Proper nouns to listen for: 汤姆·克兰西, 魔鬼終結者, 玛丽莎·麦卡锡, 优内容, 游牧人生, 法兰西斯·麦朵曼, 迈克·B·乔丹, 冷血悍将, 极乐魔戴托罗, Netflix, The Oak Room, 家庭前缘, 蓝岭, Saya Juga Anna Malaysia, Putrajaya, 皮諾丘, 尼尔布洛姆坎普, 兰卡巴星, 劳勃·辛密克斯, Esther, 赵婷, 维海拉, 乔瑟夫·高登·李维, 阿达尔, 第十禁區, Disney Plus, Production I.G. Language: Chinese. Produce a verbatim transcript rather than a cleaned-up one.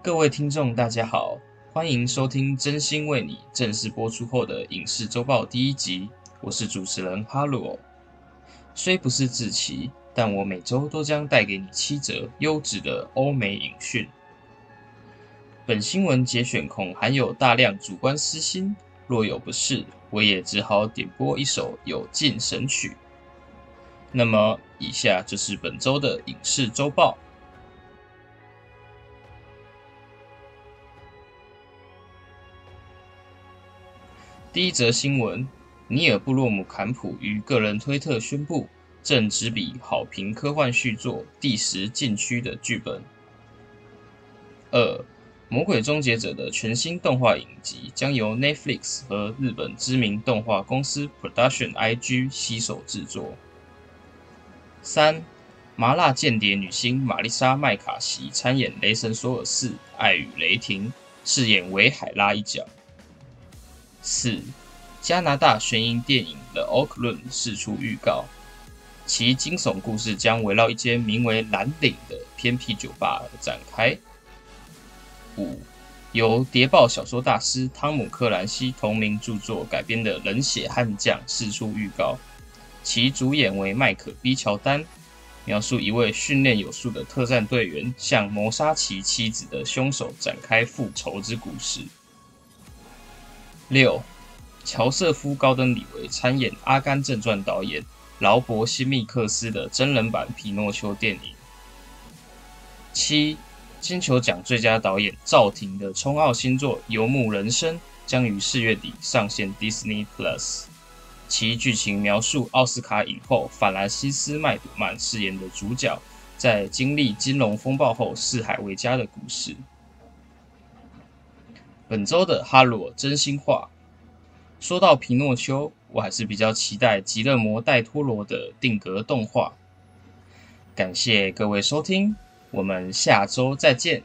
各位听众大家好，欢迎收听真心为你正式播出后的影视周报第一集，我是主持人哈鲁。虽不是志祺，但我每周都将带给你七则优质的欧美影讯。本新闻节选恐含有大量主观私心，若有不适，我也只好点播一首有进神曲。那么，以下就是本周的影视周报。第一则新闻：尼尔布洛姆坎普于个人推特宣布，正执笔好评科幻续作《第十禁区》的剧本。二，魔鬼终结者的全新动画影集将由 Netflix 和日本知名动画公司 Production I G 携手制作。三，麻辣间谍女星玛丽莎·麦卡锡参演《雷神索尔四：爱与雷霆》，饰演维海拉一角。四，加拿大悬疑电影《The Oak Room》释出预告，其惊悚故事将围绕一间名为蓝岭的偏僻酒吧而展开。五，由谍报小说大师汤姆·克兰西同名著作改编的《冷血悍将》释出预告，其主演为迈克 ·B· 乔丹，描述一位训练有素的特战队员向谋杀其妻子的凶手展开复仇之故事。六，乔瑟夫·高登·李维参演《阿甘正传》导演劳勃·辛密克斯的真人版《皮诺丘》电影。七，金球奖最佳导演赵婷的冲奥新作《游牧人生》将于四月底上线 Disney Plus， 其剧情描述奥斯卡影后法兰西斯·麦朵曼饰演的主角在经历金融风暴后四海为家的故事。本周的哈罗真心话，说到皮诺丘，我还是比较期待极乐魔戴托罗的定格动画。感谢各位收听，我们下周再见。